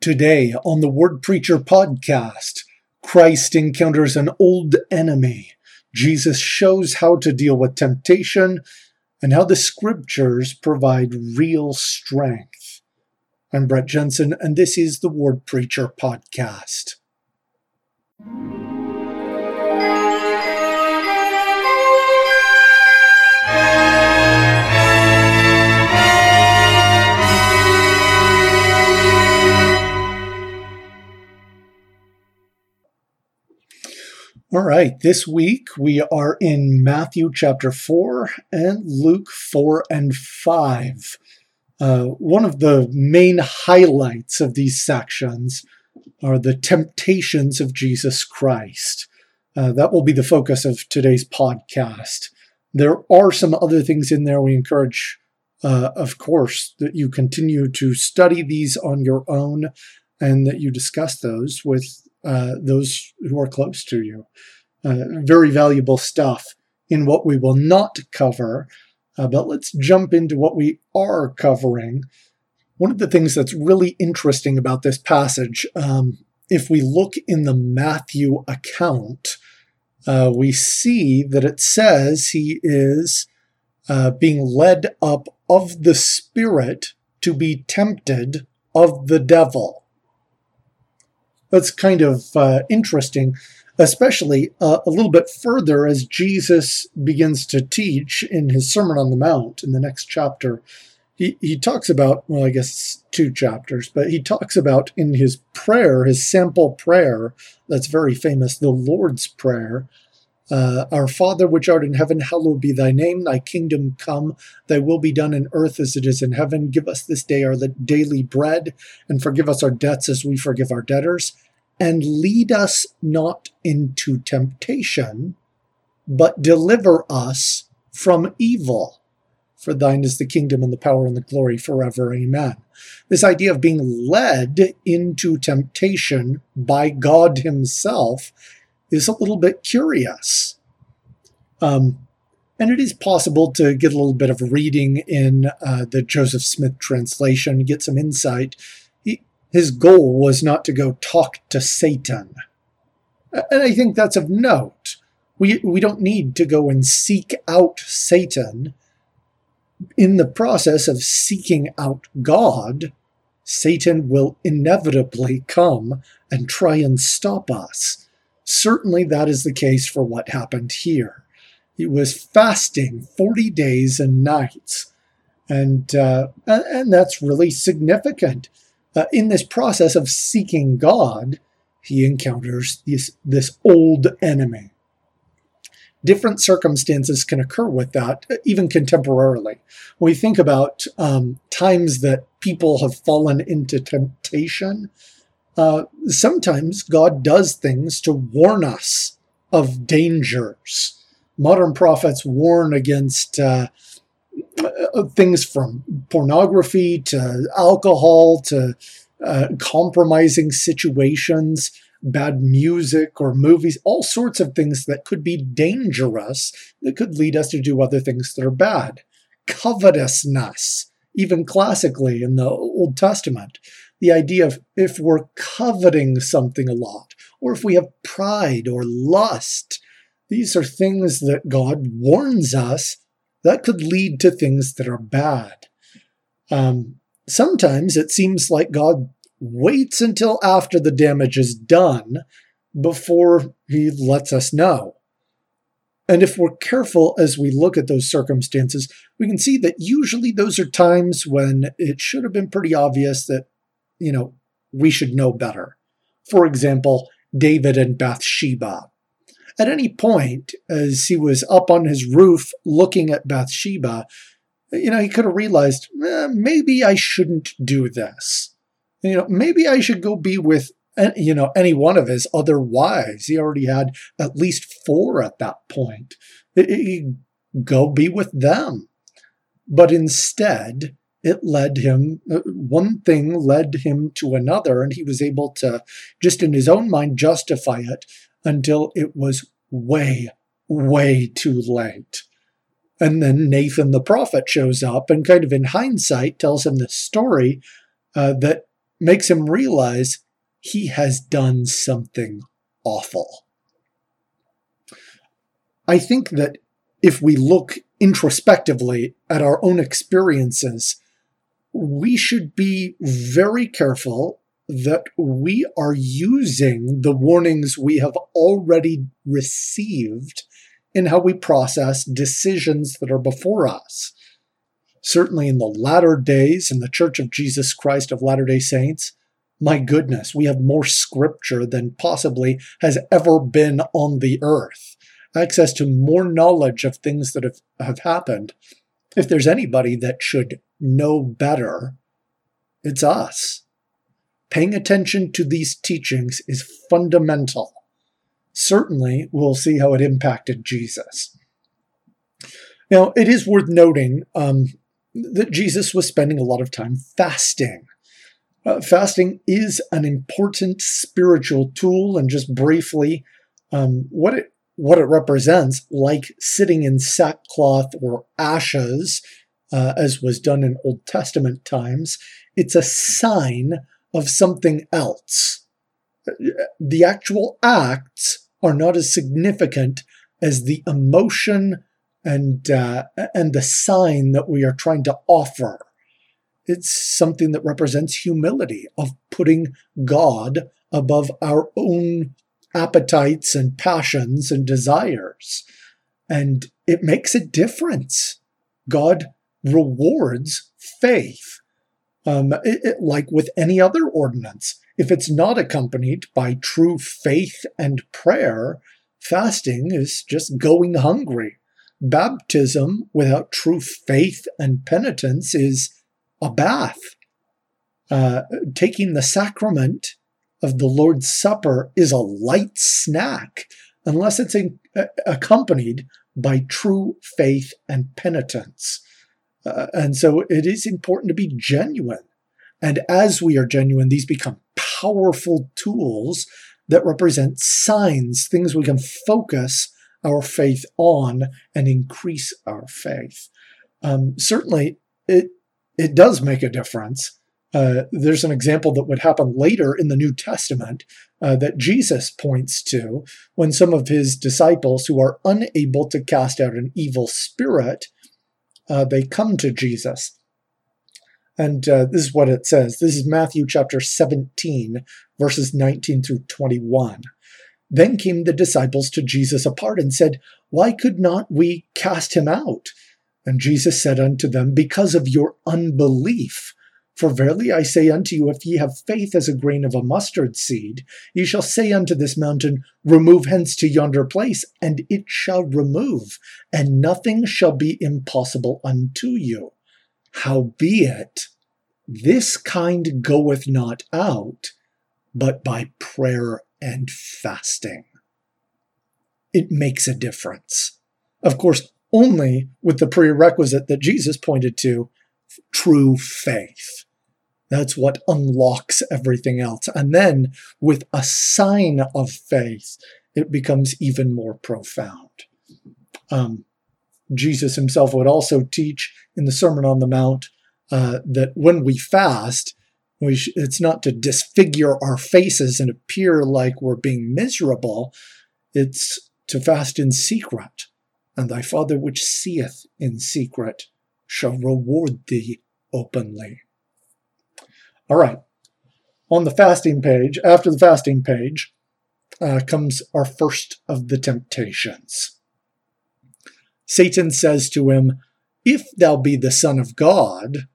Today on the Ward Preacher Podcast, Christ encounters an old enemy. Jesus shows how to deal with temptation and how the Scriptures provide real strength. I'm Brett Jensen, and this is the Ward Preacher Podcast. All right, this week we are in Matthew chapter 4 and Luke 4 and 5. One of the main highlights of these sections are the temptations of Jesus Christ. That will be the focus of today's podcast. There are some other things in there. We encourage, of course, that you continue to study these on your own and that you discuss those with those who are close to you. Very valuable stuff in what we will not cover, but let's jump into what we are covering. One of the things that's really interesting about this passage, if we look in the Matthew account, we see that it says he is being led up of the Spirit to be tempted of the devil. That's kind of interesting, especially a little bit further as Jesus begins to teach in his Sermon on the Mount in the next chapter. He talks about, well, I guess it's two chapters, but he talks about in his prayer, his sample prayer that's very famous, the Lord's Prayer, Our Father which art in heaven, hallowed be thy name, thy kingdom come, thy will be done in earth as it is in heaven. Give us this day our daily bread, and forgive us our debts as we forgive our debtors. And lead us not into temptation, but deliver us from evil. For thine is the kingdom and the power and the glory forever. Amen. This idea of being led into temptation by God himself is a little bit curious. And it is possible to get a little bit of reading in the Joseph Smith translation, get some insight. His goal was not to go talk to Satan. And I think that's of note. We don't need to go and seek out Satan. In the process of seeking out God, Satan will inevitably come and try and stop us. Certainly that is the case for what happened here. He was fasting 40 days and nights. And that's really significant. In this process of seeking God, he encounters this old enemy. Different circumstances can occur with that, even contemporarily. When we think about times that people have fallen into temptation, sometimes God does things to warn us of dangers. Modern prophets warn against things from pornography to alcohol to compromising situations, bad music or movies, all sorts of things that could be dangerous, that could lead us to do other things that are bad. Covetousness, even classically in the Old Testament. The idea of if we're coveting something a lot, or if we have pride or lust, these are things that God warns us that could lead to things that are bad. Sometimes it seems like God waits until after the damage is done before he lets us know. And if we're careful as we look at those circumstances, we can see that usually those are times when it should have been pretty obvious that we should know better. For example, David and Bathsheba. At any point, as he was up on his roof looking at Bathsheba, he could have realized, maybe I shouldn't do this. Maybe I should go be with, any one of his other wives. He already had at least 4 at that point. Go be with them. But instead, it led him, one thing led him to another, and he was able to, just in his own mind, justify it until it was way, way too late. And then Nathan the prophet shows up and kind of in hindsight tells him this story that makes him realize he has done something awful. I think that if we look introspectively at our own experiences, we should be very careful that we are using the warnings we have already received in how we process decisions that are before us. Certainly in the latter days, in the Church of Jesus Christ of Latter-day Saints, my goodness, we have more scripture than possibly has ever been on the earth. Access to more knowledge of things that have happened. If there's anybody that should know better, it's us. Paying attention to these teachings is fundamental. Certainly, we'll see how it impacted Jesus. Now, it is worth noting that Jesus was spending a lot of time fasting. Fasting is an important spiritual tool, and just briefly, what it represents, like sitting in sackcloth or ashes, as was done in Old Testament times, it's a sign of something else. The actual acts are not as significant as the emotion and the sign that we are trying to offer. It's something that represents humility, of putting God above our own appetites and passions and desires. And it makes a difference. God rewards faith. Like with any other ordinance, if it's not accompanied by true faith and prayer, fasting is just going hungry. Baptism without true faith and penitence is a bath. Taking the sacrament of the Lord's Supper is a light snack, unless it's accompanied by true faith and penitence. And so it is important to be genuine. And as we are genuine, these become powerful tools that represent signs, things we can focus our faith on and increase our faith. Certainly, it does make a difference. There's an example that would happen later in the New Testament that Jesus points to when some of his disciples who are unable to cast out an evil spirit, they come to Jesus. And this is what it says. This is Matthew chapter 17, verses 19 through 21. Then came the disciples to Jesus apart and said, "Why could not we cast him out?" And Jesus said unto them, "Because of your unbelief. For verily I say unto you, if ye have faith as a grain of a mustard seed, ye shall say unto this mountain, Remove hence to yonder place, and it shall remove, and nothing shall be impossible unto you. Howbeit, this kind goeth not out, but by prayer and fasting." It makes a difference. Of course, only with the prerequisite that Jesus pointed to, true faith. That's what unlocks everything else. And then with a sign of faith, it becomes even more profound. Jesus himself would also teach in the Sermon on the Mount that when we fast, it's not to disfigure our faces and appear like we're being miserable. It's to fast in secret. "And thy Father which seeth in secret shall reward thee openly." All right. On the fasting page, after the fasting page, comes our first of the temptations. Satan says to him, "If thou be the Son of God,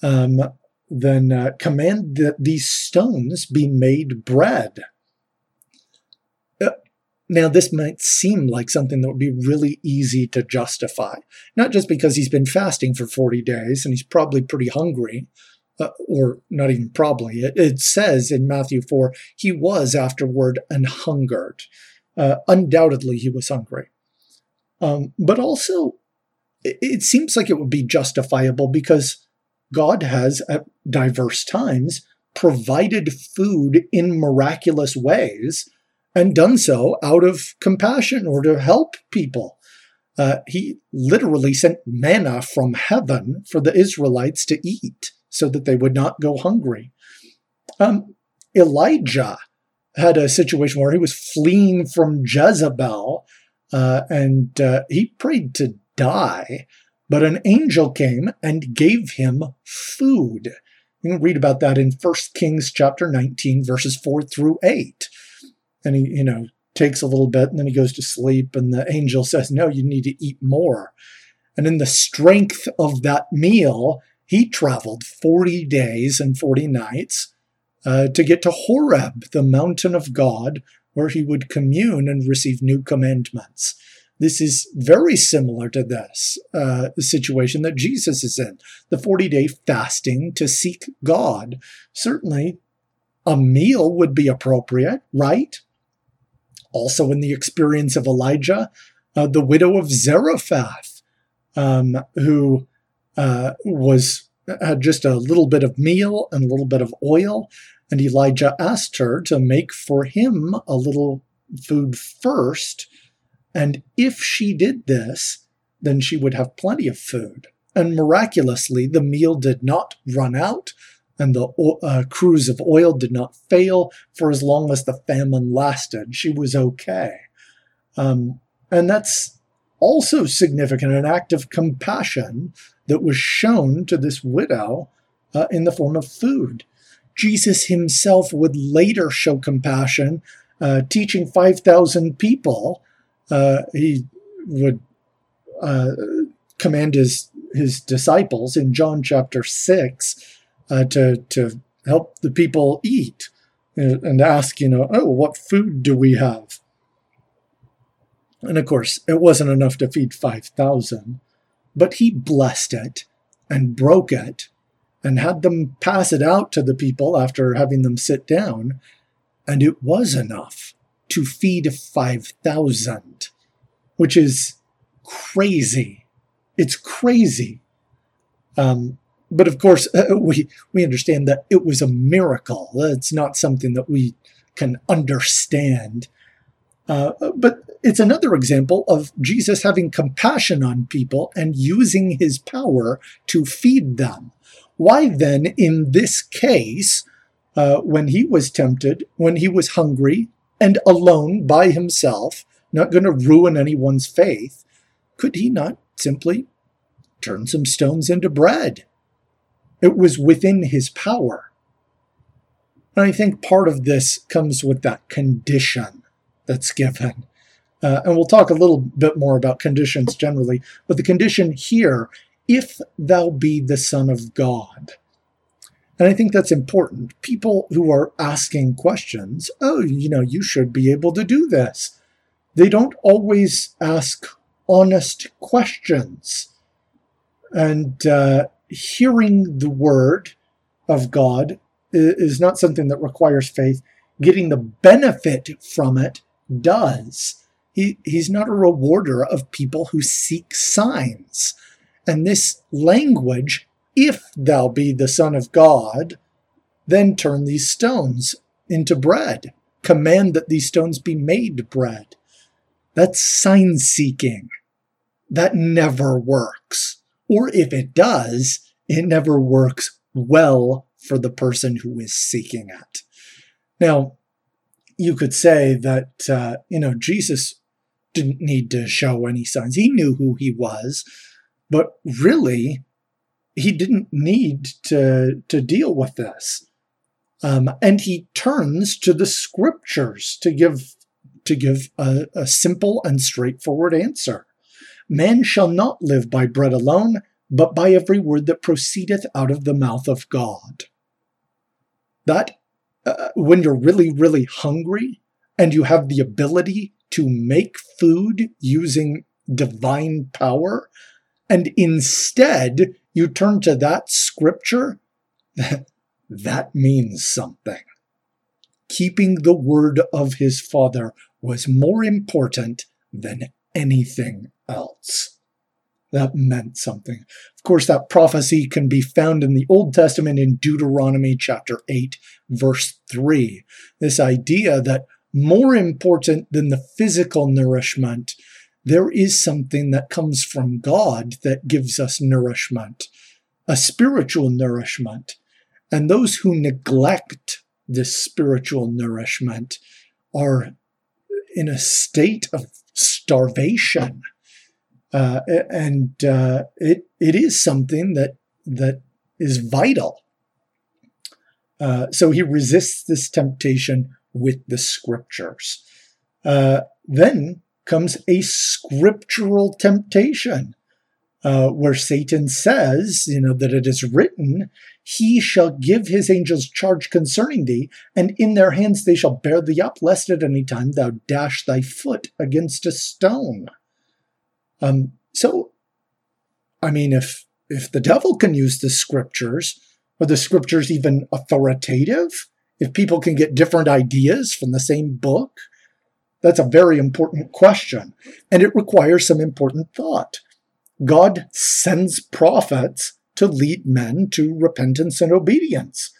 then command that these stones be made bread." Now, this might seem like something that would be really easy to justify, not just because he's been fasting for 40 days and he's probably pretty hungry, or not even probably. It says in Matthew 4, he was afterward and hungered. Undoubtedly, he was hungry. But also, it seems like it would be justifiable because God has, at diverse times, provided food in miraculous ways and done so out of compassion or to help people. He literally sent manna from heaven for the Israelites to eat so that they would not go hungry. Elijah had a situation where he was fleeing from Jezebel, and he prayed to die, but an angel came and gave him food. You can read about that in 1 Kings chapter 19, verses 4 through 8. And he, takes a little bit, and then he goes to sleep, and the angel says, no, you need to eat more. And in the strength of that meal, he traveled 40 days and 40 nights to get to Horeb, the mountain of God, where he would commune and receive new commandments. This is very similar to this situation that Jesus is in, the 40-day fasting to seek God. Certainly, a meal would be appropriate, right? Also in the experience of Elijah, the widow of Zarephath, who had just a little bit of meal and a little bit of oil, and Elijah asked her to make for him a little food first, and if she did this, then she would have plenty of food. And miraculously, the meal did not run out, and the cruse of oil did not fail for as long as the famine lasted. She was okay. And that's also significant, an act of compassion that was shown to this widow in the form of food. Jesus himself would later show compassion, teaching 5,000 people. He would command his disciples in John chapter 6 to help the people eat and ask, what food do we have? And of course, it wasn't enough to feed 5,000, but he blessed it and broke it and had them pass it out to the people after having them sit down, and it was enough to feed 5,000, which is crazy. It's crazy. But of course, we understand that it was a miracle. It's not something that we can understand. But it's another example of Jesus having compassion on people and using his power to feed them. Why then, in this case, when he was tempted, when he was hungry and alone by himself, not going to ruin anyone's faith, could he not simply turn some stones into bread? It was within his power. And I think part of this comes with that condition that's given. And we'll talk a little bit more about conditions generally, but the condition here, if thou be the Son of God. And I think that's important. People who are asking questions, you should be able to do this. They don't always ask honest questions. And hearing the word of God is not something that requires faith. Getting the benefit from it does. He's not a rewarder of people who seek signs. And this language, if thou be the Son of God, then turn these stones into bread. Command that these stones be made bread. That's sign-seeking. That never works. Or if it does, it never works well for the person who is seeking it. Now, you could say that, Jesus didn't need to show any signs. He knew who he was, but really, he didn't need to deal with this. And he turns to the scriptures to give a simple and straightforward answer. Man shall not live by bread alone, but by every word that proceedeth out of the mouth of God. That, when you're really, really hungry, and you have the ability to make food using divine power, and instead you turn to that scripture, that means something. Keeping the word of his Father was more important than anything else. That meant something. Of course, that prophecy can be found in the Old Testament in Deuteronomy chapter 8, verse 3. This idea that more important than the physical nourishment, there is something that comes from God that gives us nourishment, a spiritual nourishment. And those who neglect this spiritual nourishment are in a state of starvation. It is something that is vital. So he resists this temptation with the scriptures. Then comes a scriptural temptation, where Satan says, that it is written, he shall give his angels charge concerning thee, and in their hands they shall bear thee up, lest at any time thou dash thy foot against a stone. If the devil can use the scriptures, are the scriptures even authoritative? If people can get different ideas from the same book? That's a very important question, and it requires some important thought. God sends prophets to lead men to repentance and obedience.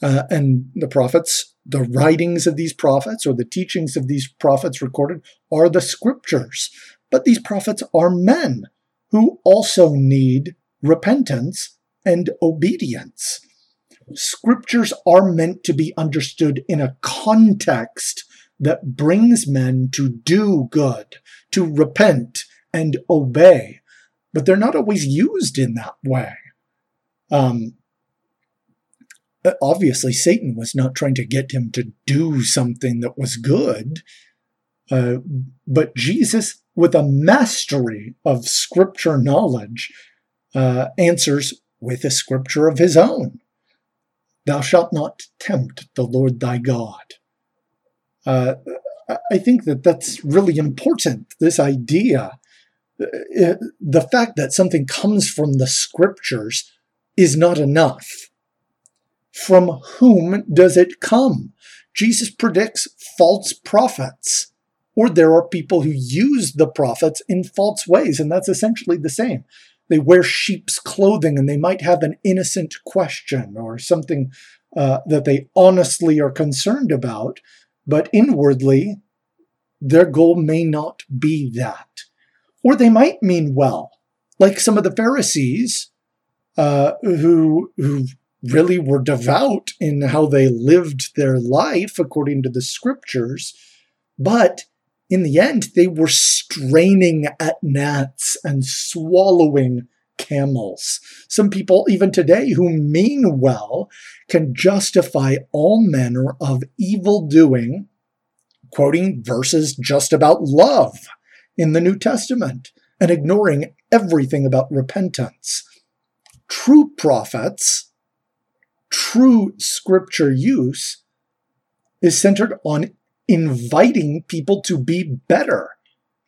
And the writings of these prophets or the teachings of these prophets recorded are the scriptures. But these prophets are men who also need repentance and obedience. Scriptures are meant to be understood in a context that brings men to do good, to repent and obey, but they're not always used in that way. Obviously, Satan was not trying to get him to do something that was good, but Jesus, with a mastery of scripture knowledge, answers with a scripture of his own. Thou shalt not tempt the Lord thy God. I think that's really important, this idea. The fact that something comes from the scriptures is not enough. From whom does it come? Jesus predicts false prophets, or there are people who use the prophets in false ways, and that's essentially the same. They wear sheep's clothing, and they might have an innocent question or something that they honestly are concerned about, but inwardly, their goal may not be that. Or they might mean well, like some of the Pharisees who really were devout in how they lived their life according to the scriptures, but in the end, they were straining at gnats and swallowing camels. Some people, even today, who mean well, can justify all manner of evil doing, quoting verses just about love in the New Testament and ignoring everything about repentance. True prophets, true scripture use is centered on inviting people to be better.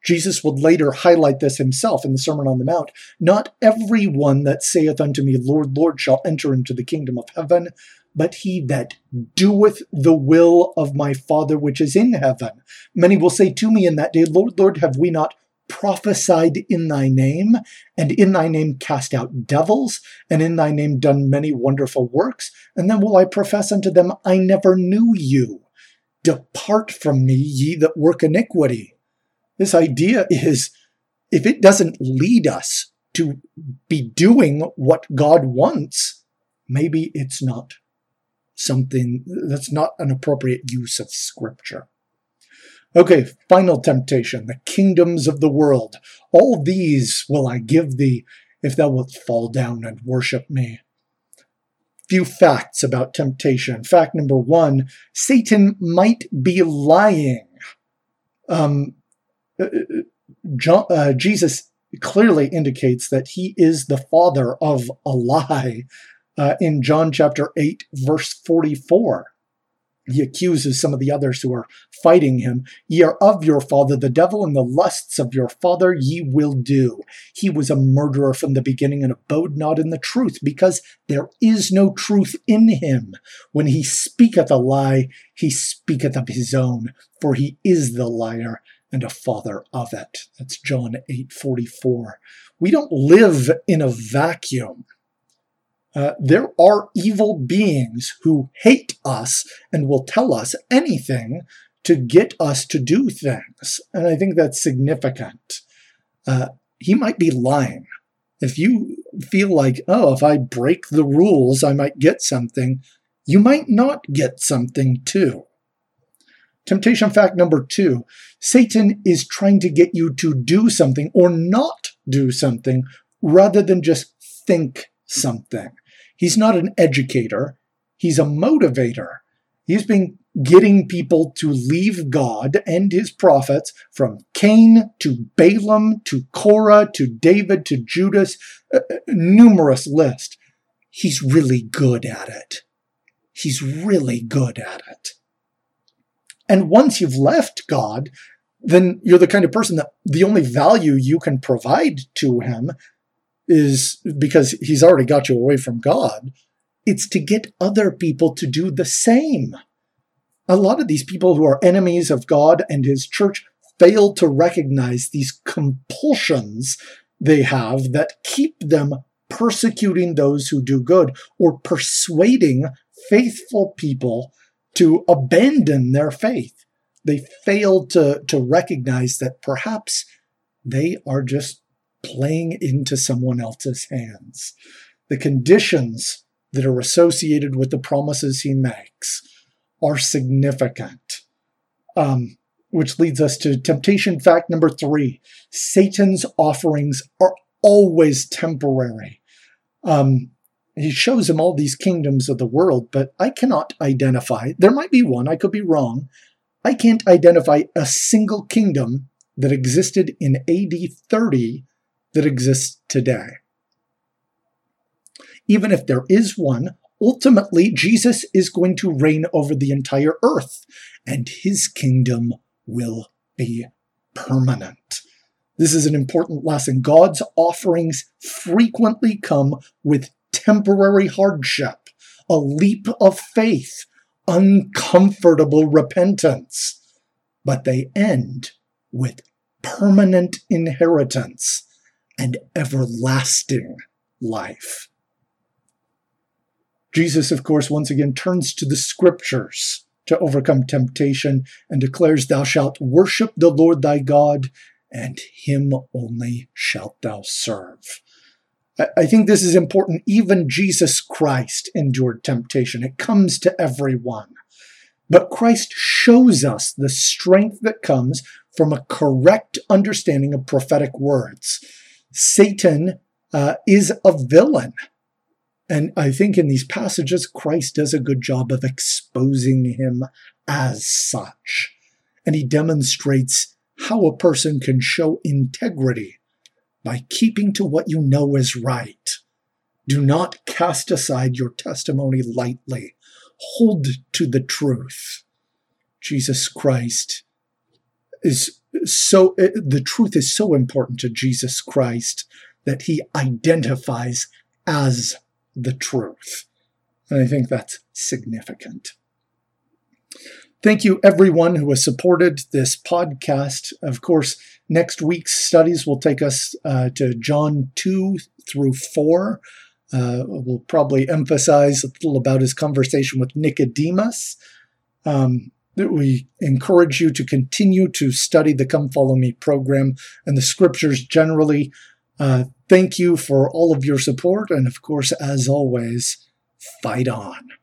Jesus would later highlight this himself in the Sermon on the Mount. Not everyone that saith unto me, Lord, Lord, shall enter into the kingdom of heaven, but he that doeth the will of my Father which is in heaven. Many will say to me in that day, Lord, Lord, have we not prophesied in thy name, and in thy name cast out devils, and in thy name done many wonderful works? And then will I profess unto them, I never knew you. Depart from me, ye that work iniquity. This idea is, if it doesn't lead us to be doing what God wants, maybe it's not something that's not an appropriate use of scripture. Okay, final temptation, the kingdoms of the world. All these will I give thee if thou wilt fall down and worship me. Few facts about temptation. Fact number one, Satan might be lying. Jesus clearly indicates that he is the father of a lie. In John chapter 8, verse 44, he accuses some of the others who are fighting him. Ye are of your father, the devil, and the lusts of your father ye will do. He was a murderer from the beginning and abode not in the truth, because there is no truth in him. When he speaketh a lie, he speaketh of his own, for he is the liar and a father of it. That's John 8:44. We don't live in a vacuum. There are evil beings who hate us and will tell us anything to get us to do things. And I think that's significant. He might be lying. if you feel like, oh, if I break the rules, I might get something, you might not get something too. Temptation fact number 2, Satan is trying to get you to do something or not do something rather than just think something. He's not an educator. He's a motivator. He's been getting people to leave God and his prophets from Cain to Balaam to Korah to David to Judas, numerous list. He's really good at it. He's really good at it. And once you've left God, then you're the kind of person that the only value you can provide to him is, because he's already got you away from God, it's to get other people to do the same. A lot of these people who are enemies of God and his church fail to recognize these compulsions they have that keep them persecuting those who do good or persuading faithful people to abandon their faith. They fail to recognize that perhaps they are just playing into someone else's hands. The conditions that are associated with the promises he makes are significant. Which leads us to temptation fact number 3. Satan's offerings are always temporary. He shows him all these kingdoms of the world, but I cannot identify. There might be one. I could be wrong. I can't identify a single kingdom that existed in AD 30 that exists today. Even if there is one, ultimately, Jesus is going to reign over the entire earth, and his kingdom will be permanent. This is an important lesson. God's offerings frequently come with temporary hardship, a leap of faith, uncomfortable repentance, but they end with permanent inheritance and everlasting life. Jesus, of course, once again turns to the scriptures to overcome temptation and declares, "Thou shalt worship the Lord thy God, and him only shalt thou serve." I think this is important. Even Jesus Christ endured temptation. It comes to everyone. But Christ shows us the strength that comes from a correct understanding of prophetic words. Satan is a villain. And I think in these passages, Christ does a good job of exposing him as such. And he demonstrates how a person can show integrity by keeping to what you know is right. Do not cast aside your testimony lightly. Hold to the truth. Jesus Christ is so, the truth is so important to Jesus Christ that he identifies as the truth. And I think that's significant. Thank you, everyone who has supported this podcast. Of course, next week's studies will take us to John 2 through 4. We'll probably emphasize a little about his conversation with Nicodemus. We encourage you to continue to study the Come Follow Me program and the scriptures generally. Thank you for all of your support. And of course, as always, fight on.